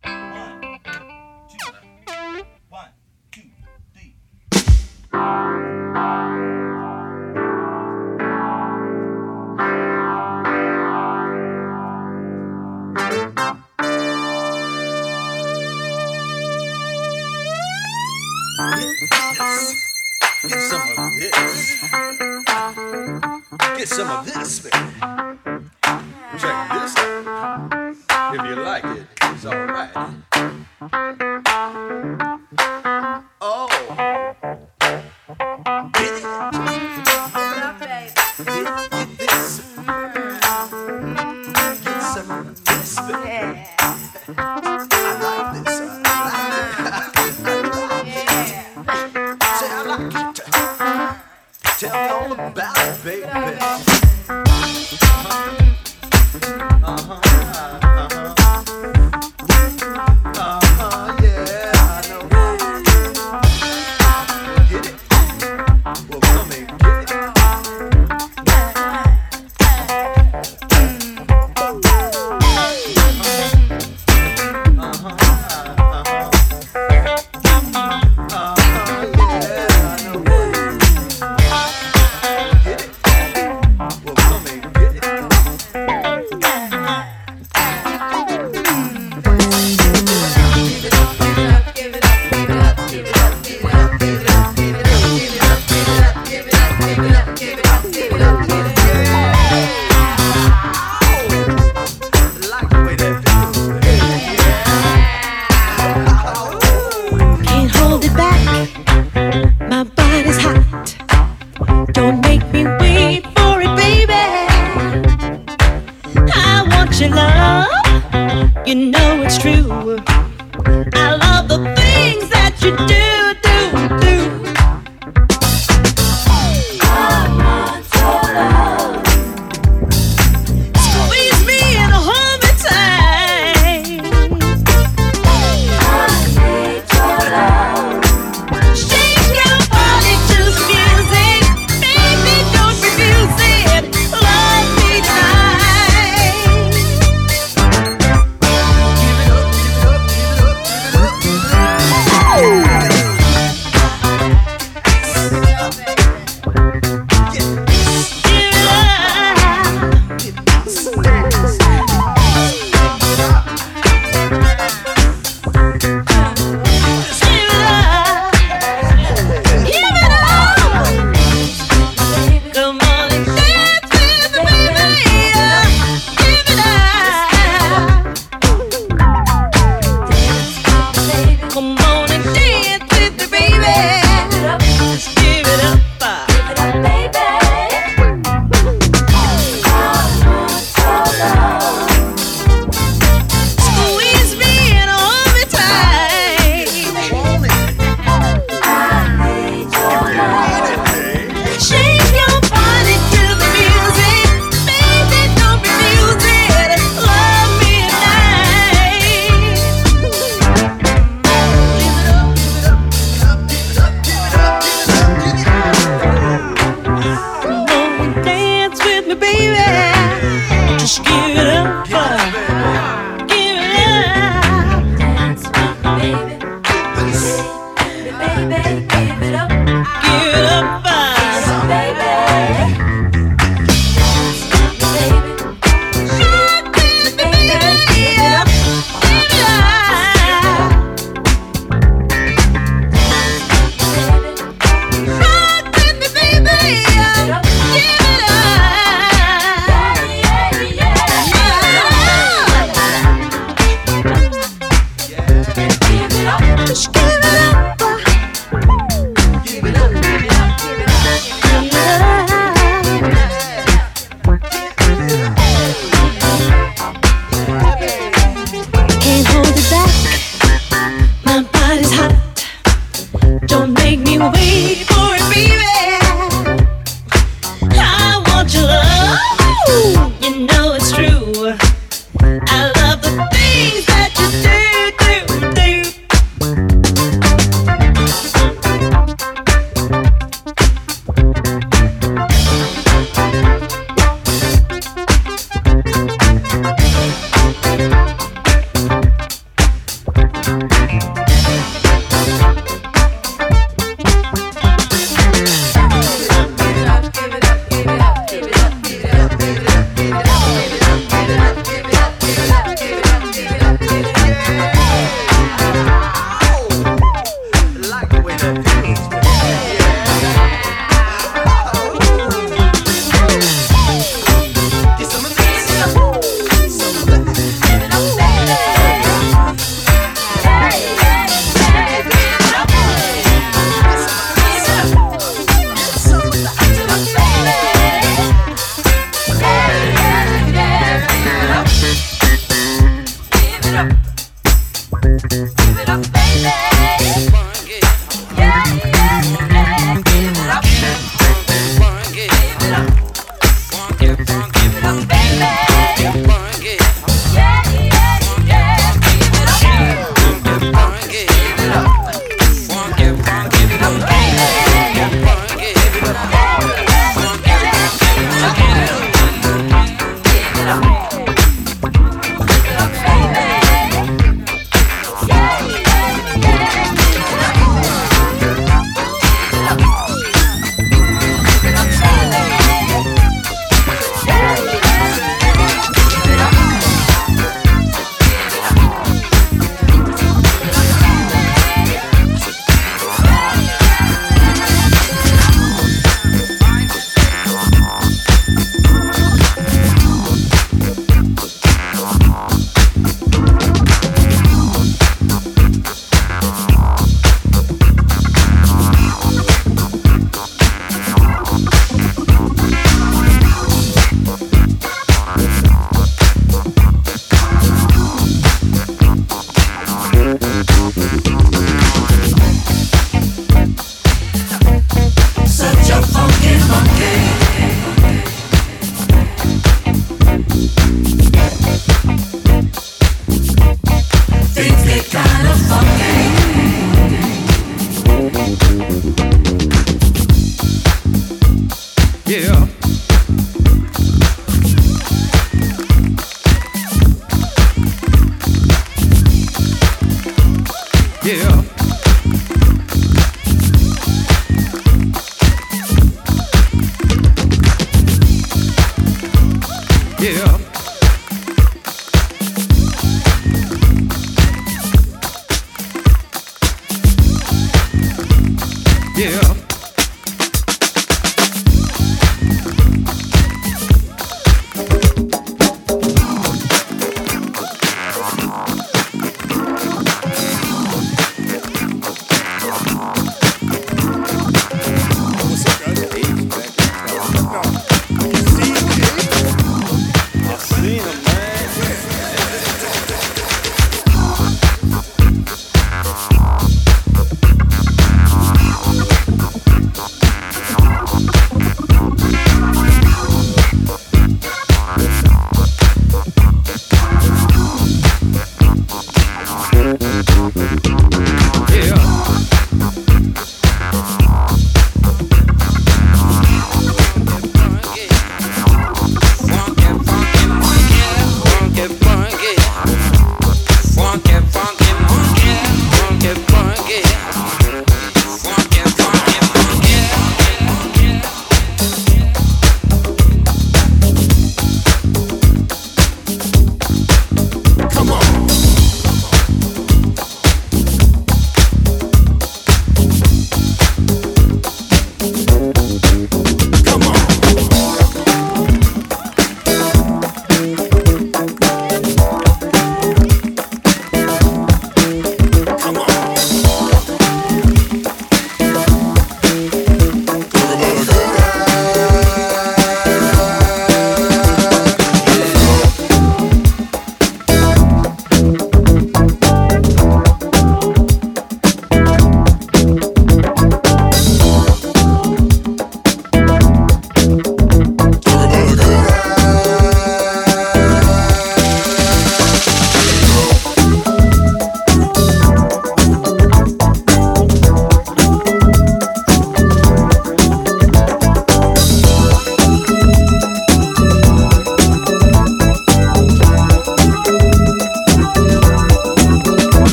Get some of this. Get some of this, man. Check this out. If you like it, it's all right. Oh. Get this. Get some of this, man. I like this. Tell me all about it, baby. Yeah, I know. Get it? Well, come and get it. Your love, you know it's true. I love the things that you do.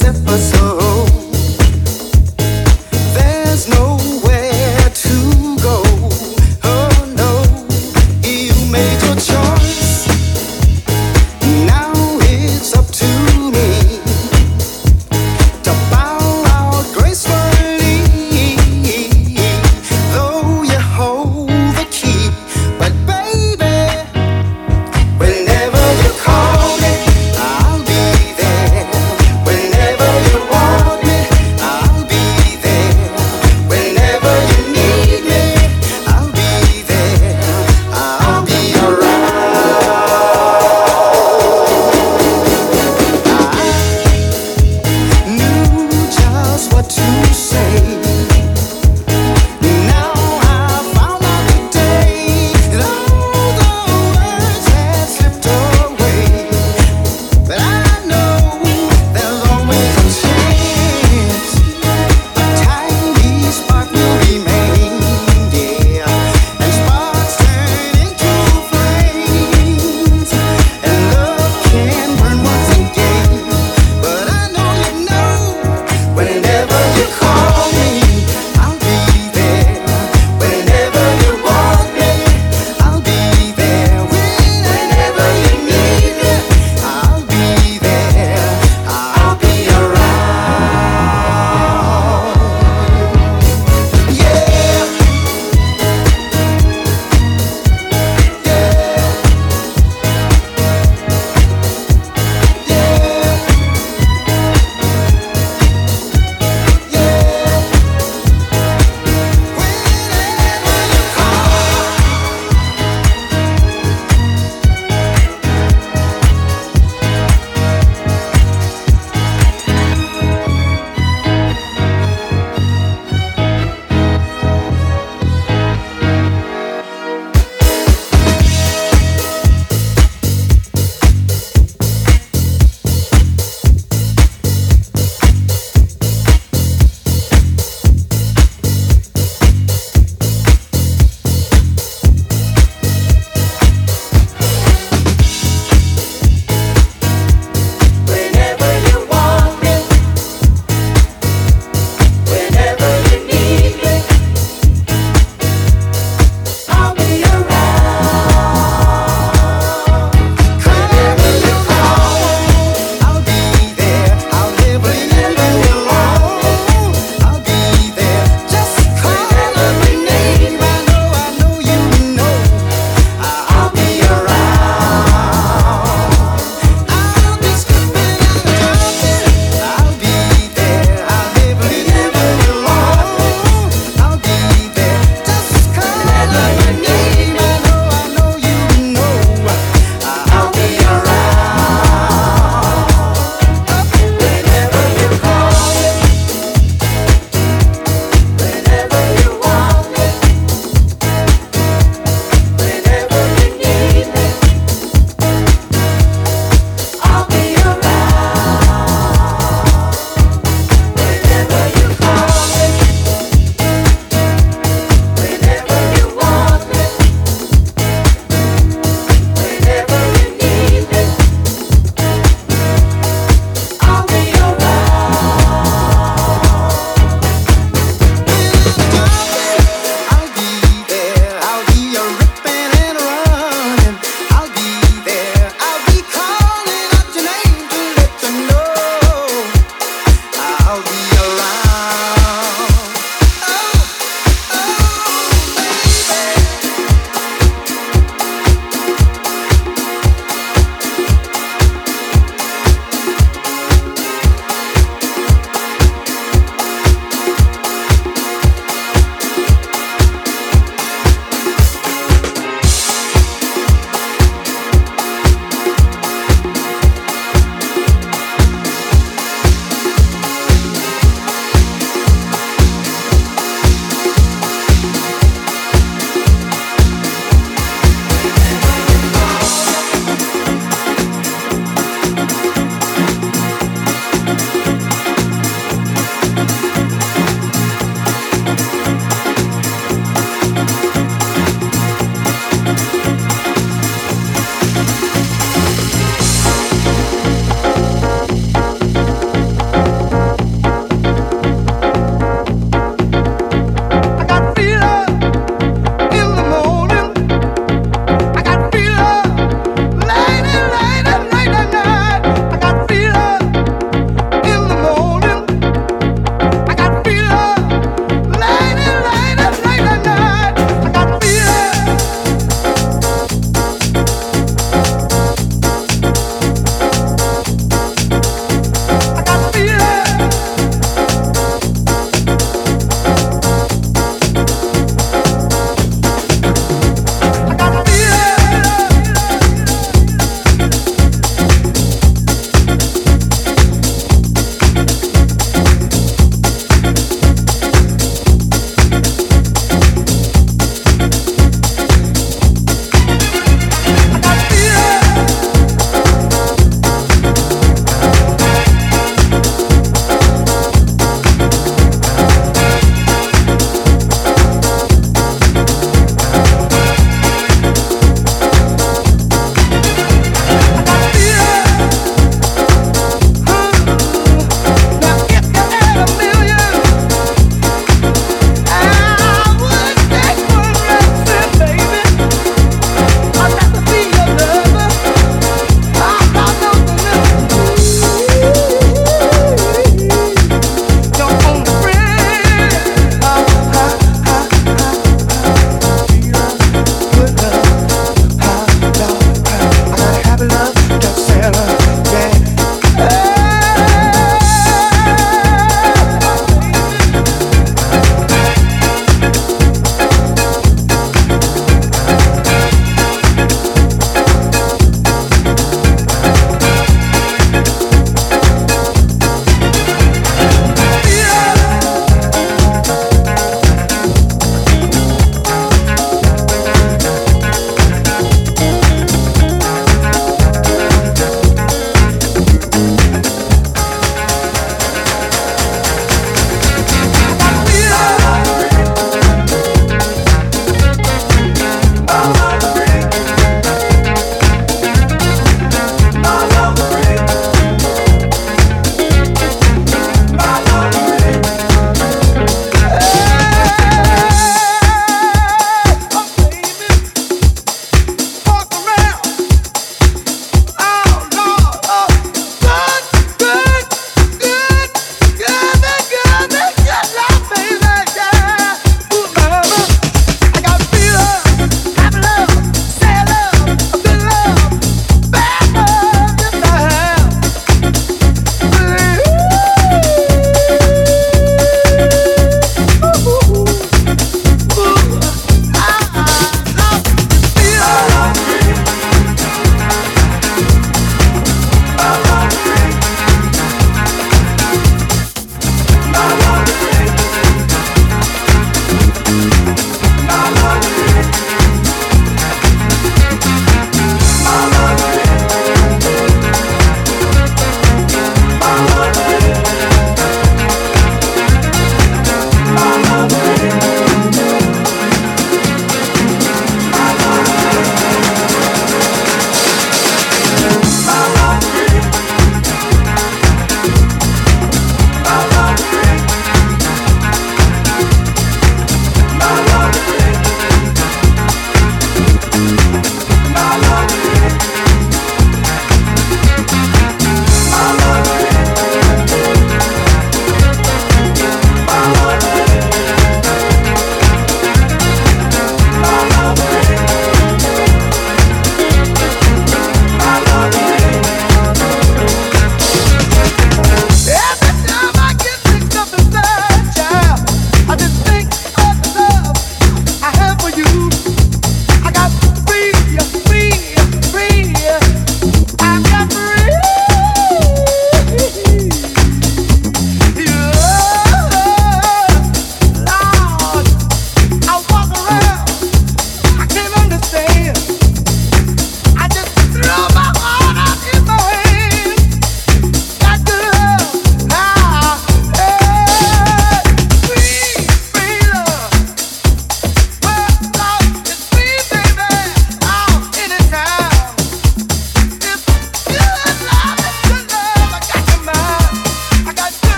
this episode. There's nowhere to go. Oh no, you made your choice. Now it's up to me to bow out gracefully. Though you hold the key, but baby, whenever you call. Whenever you want.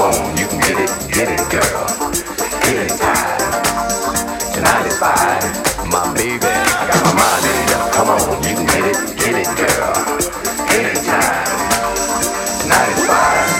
Come on, you can get it, girl. Get it time. Tonight is fine, my baby. I got my mind in it up. Come on, you can get it, girl. Get it time. Tonight is fine.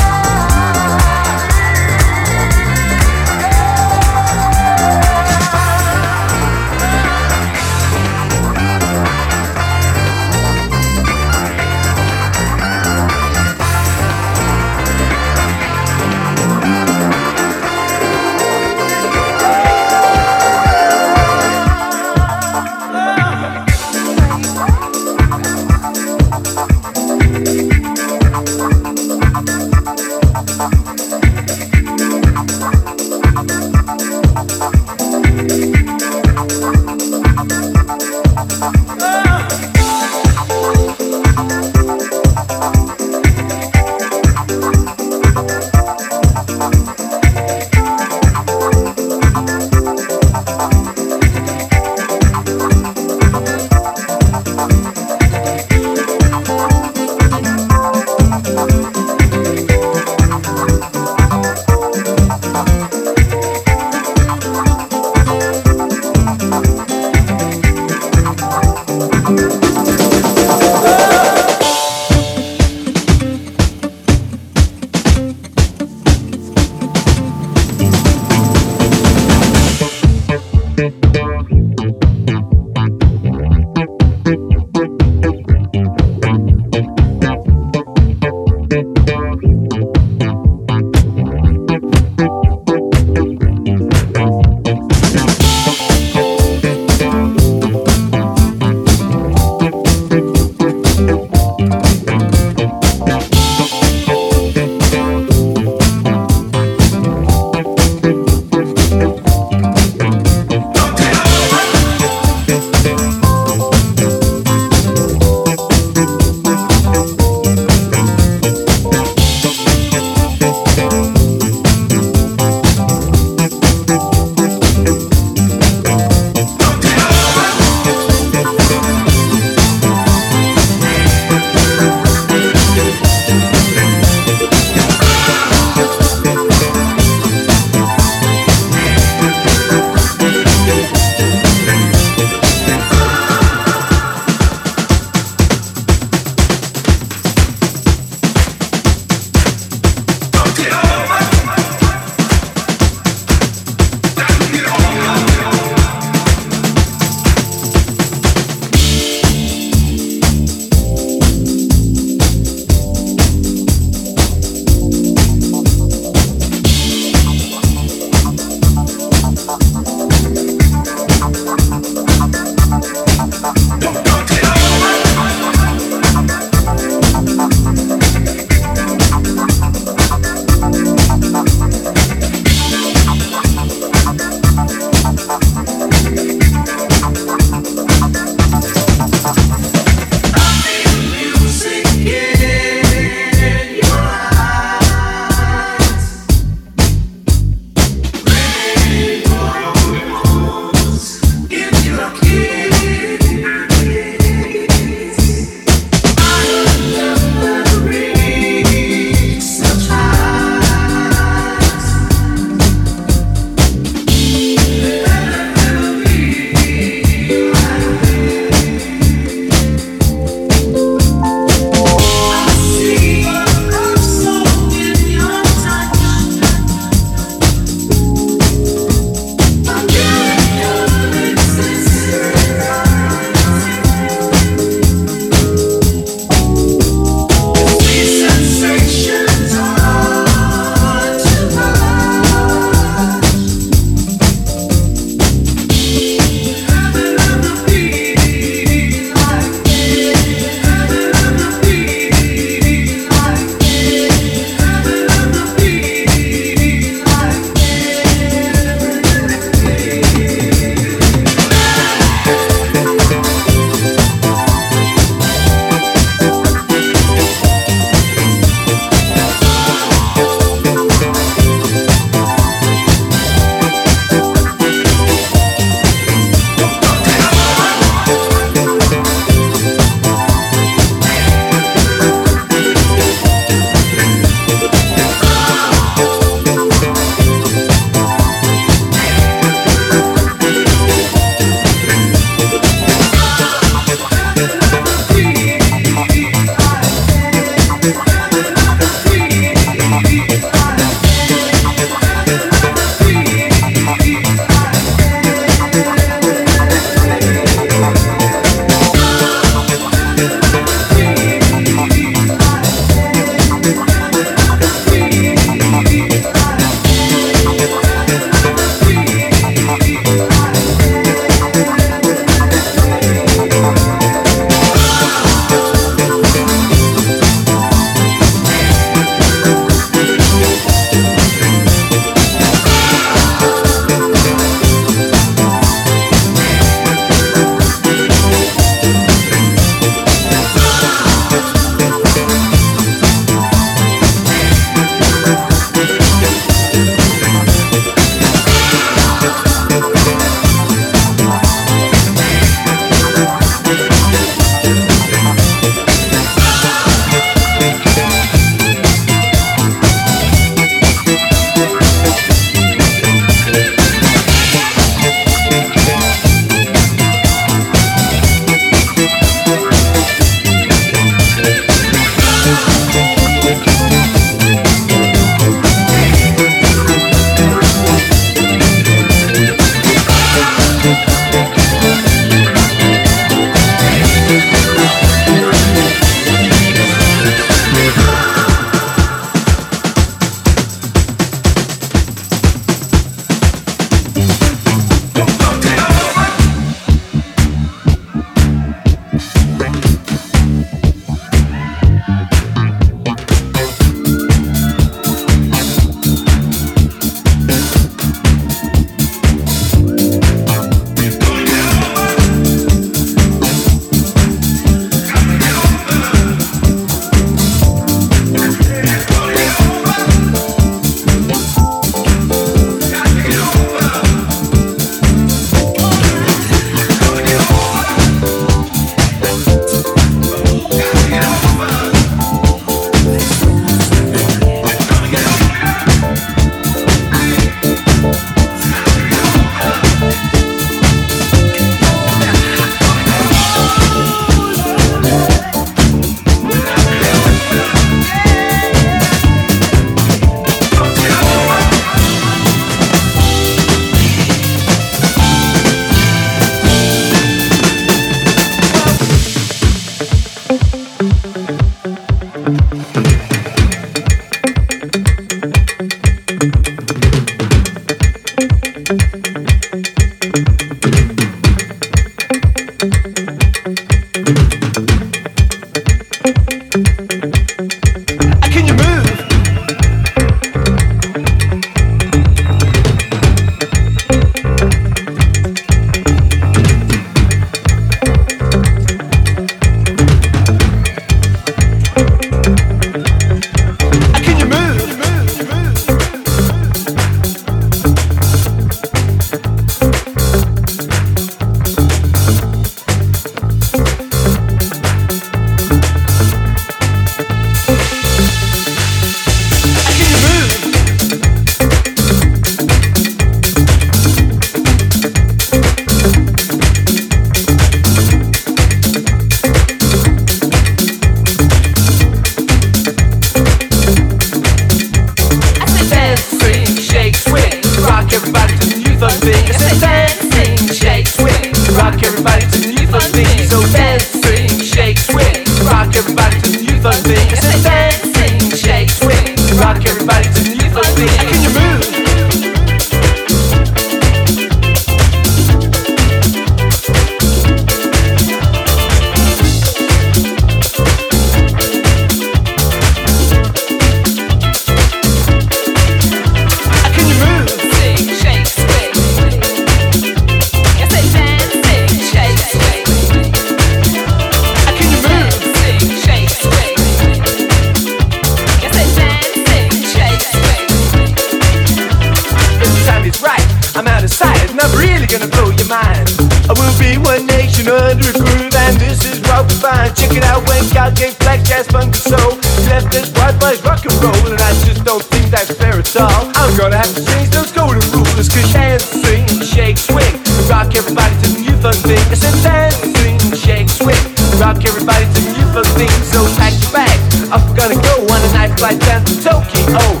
Like down to Tokyo,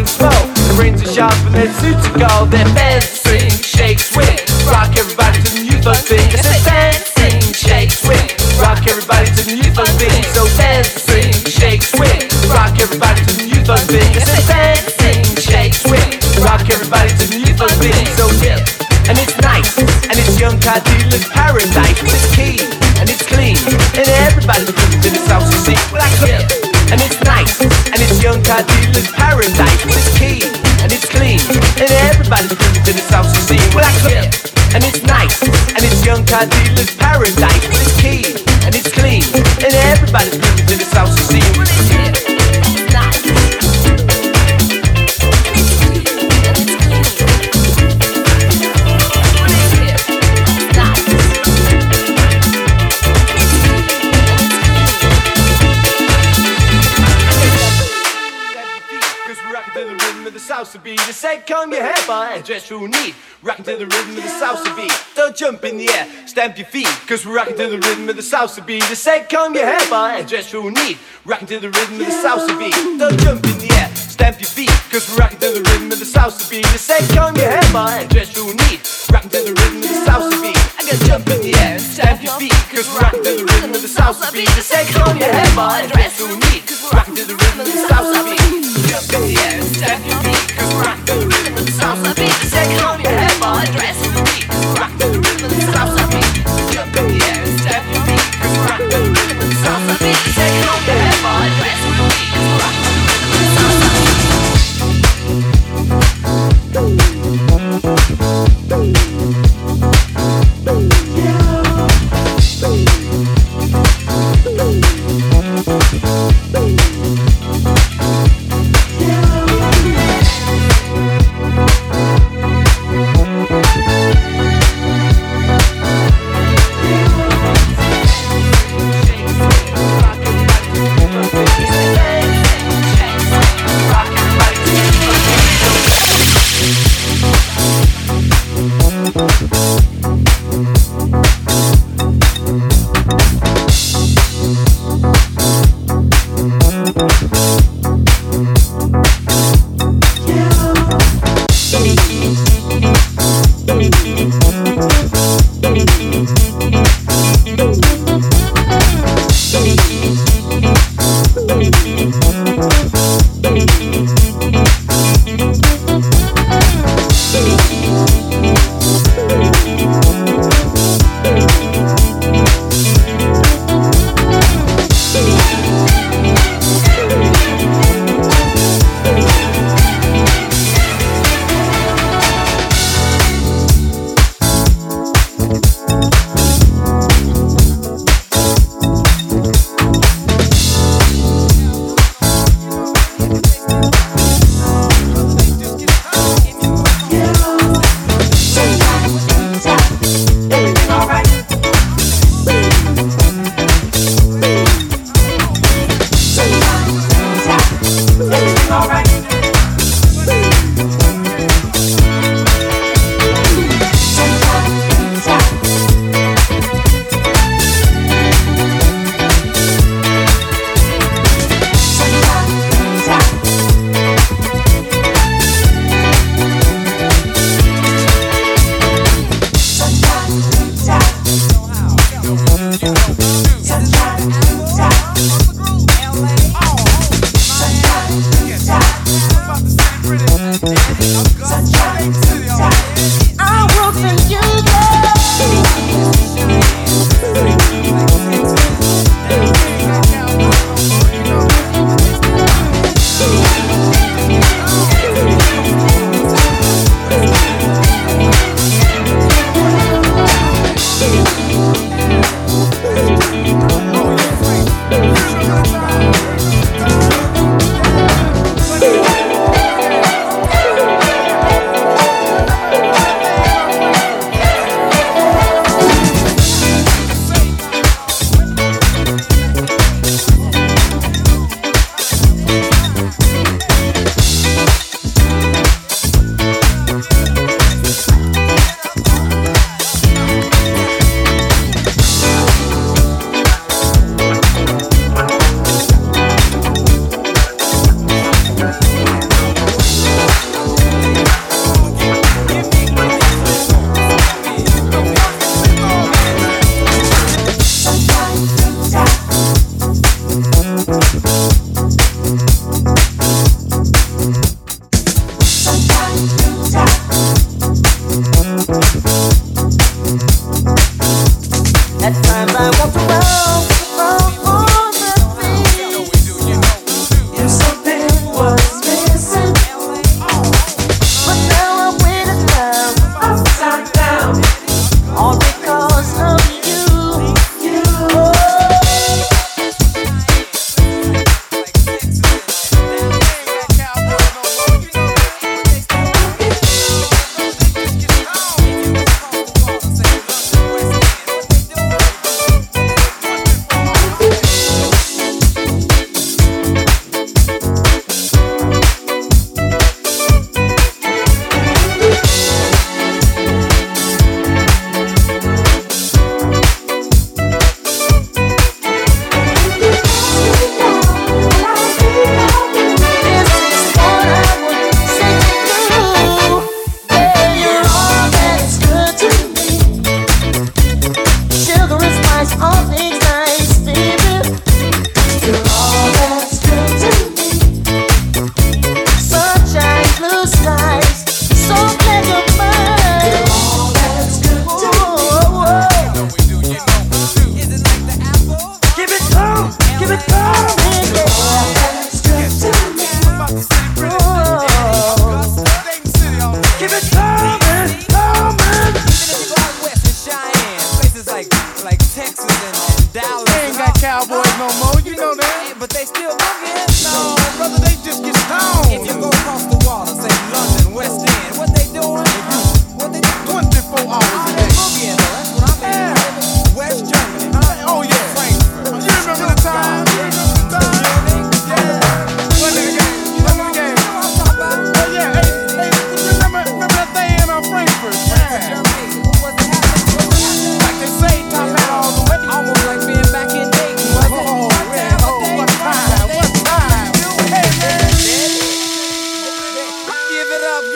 and smoke. It rains and showers when their suits are cold. They're dancing, shake, swing, rock everybody to the new fun thing. I said dancing, shake, swing, rock everybody to the new fun thing. So dancing, shake, swing, rock everybody to the new fun thing. I said dancing, shake, swing, rock everybody to the new fun thing. So hip, and it's nice, and it's young car dealer's paradise. It's key, and it's clean, and everybody's looking to the south to see. Well, I hip, and it's nice, and it's young car dealer's paradise. It's key, and it's clean, and everybody's looking to the south to see. Well, I hip, and it's nice, and it's young car dealer's paradise. It's key, and it's clean, and everybody's looking to the south to see. Well, it's hip, and it's nice, and it's clean, and it's hip, and it's nice. To be. They say comb your hair by and dress real neat, rocking to the rhythm of the salsa beat. Don't jump in the air, stamp your feet, cause we're rocking to the rhythm of the salsa beat. They say comb your hair by and dress real neat, rocking to the rhythm of the salsa beat. Don't jump in the air, stamp your feet, cause we're rocking to the rhythm of the salsa beat. They say comb your hair by and dress real neat, rocking to the rhythm of the salsa beat. I gotta jump in the air and stamp your feet, cause we're rocking to the rhythm of the salsa beat. They say comb your hair by and dress real neat, cause we're rocking to the rhythm of the salsa beat. Jump in the air and stamp your feet, cause we're rocking to the rhythm of the salsa beat. The second on your head while I dress in the beat, cause we're rocking to the rhythm of the salsa beat. Jump in the air and stamp your feet, cause we're rocking to the rhythm of the salsa beat. The second on your head while I dress in the beat, cause we're rocking to the rhythm of the salsa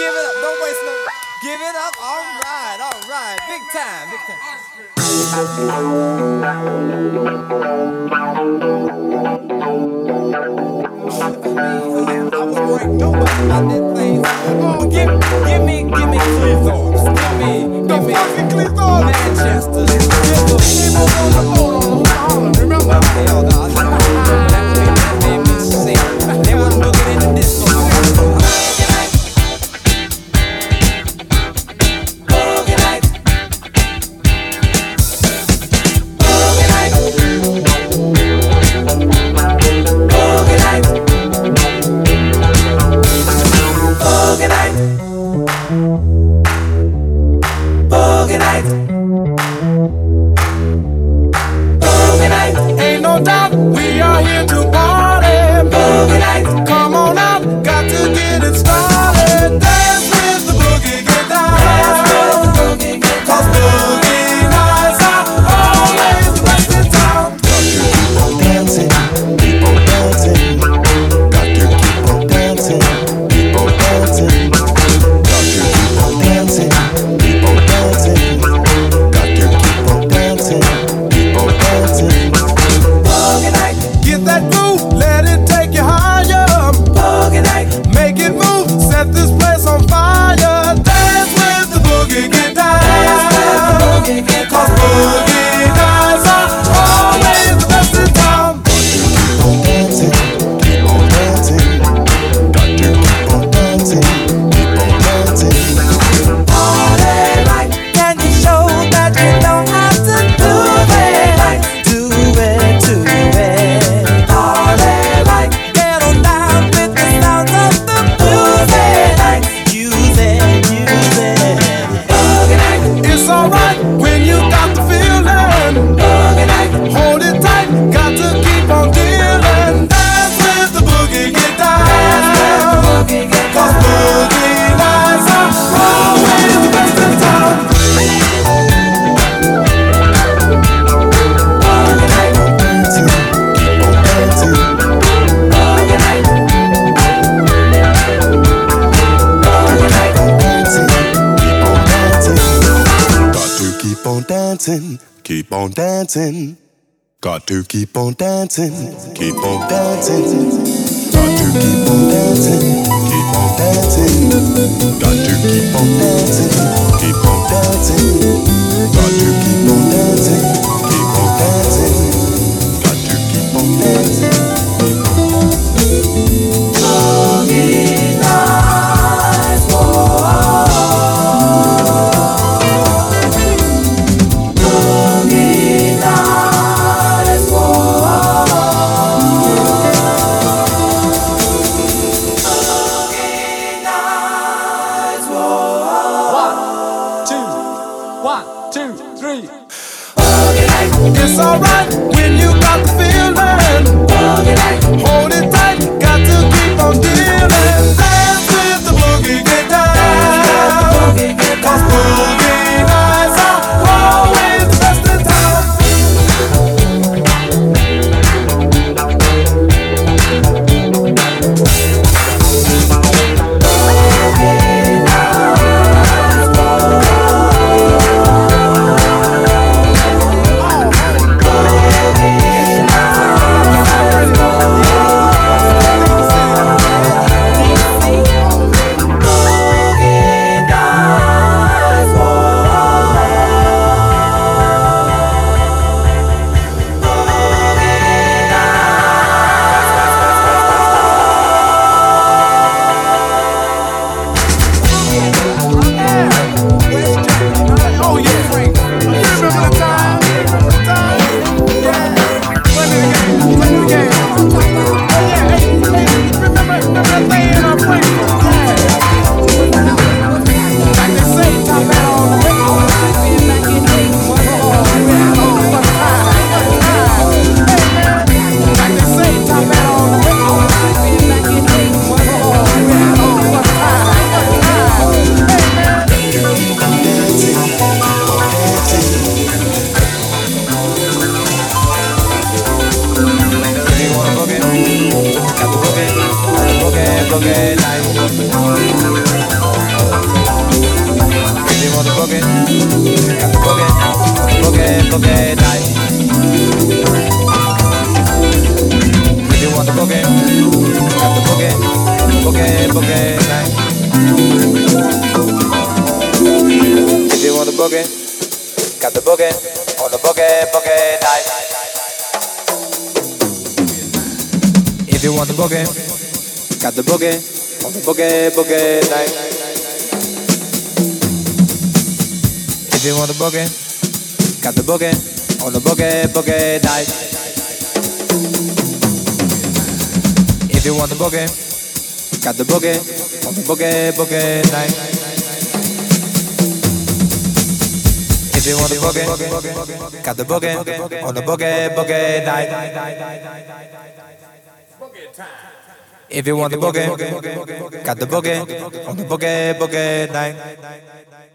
Give it up. Don't waste no. Give it up. All right. Big time. I won't break nobody on this thing. Come on, give me Clifford. Give me fucking Clifford. Manchester. People on the boat on the phone. Remember? Hell no. That made me sing. They was looking in the disco. Got to keep on dancing, keep on dancing. Got to keep on dancing, keep on dancing. Got to keep on dancing, keep on dancing. Got to keep on dancing, keep on dancing. Got to keep on dancing. Funky nights, boy. It's alright when you got the feeling. Hold it tight, got to keep on dealing. Dance with the boogie, get down. Cause boogie nights are always the best in Got the boogie, boogie, boogie, like pocket life. If you want the pocket life. If you want the pocket, got the pocket on the pocket life. If you want the pocket, got the pocket on the pocket life. If you want the boogie, got the boogie on the boogie night. If you want the boogie, got the boogie on the boogie night. If you want the boogie, got the boogie on the boogie night. If you want the boogie, got the boogie on the boogie night.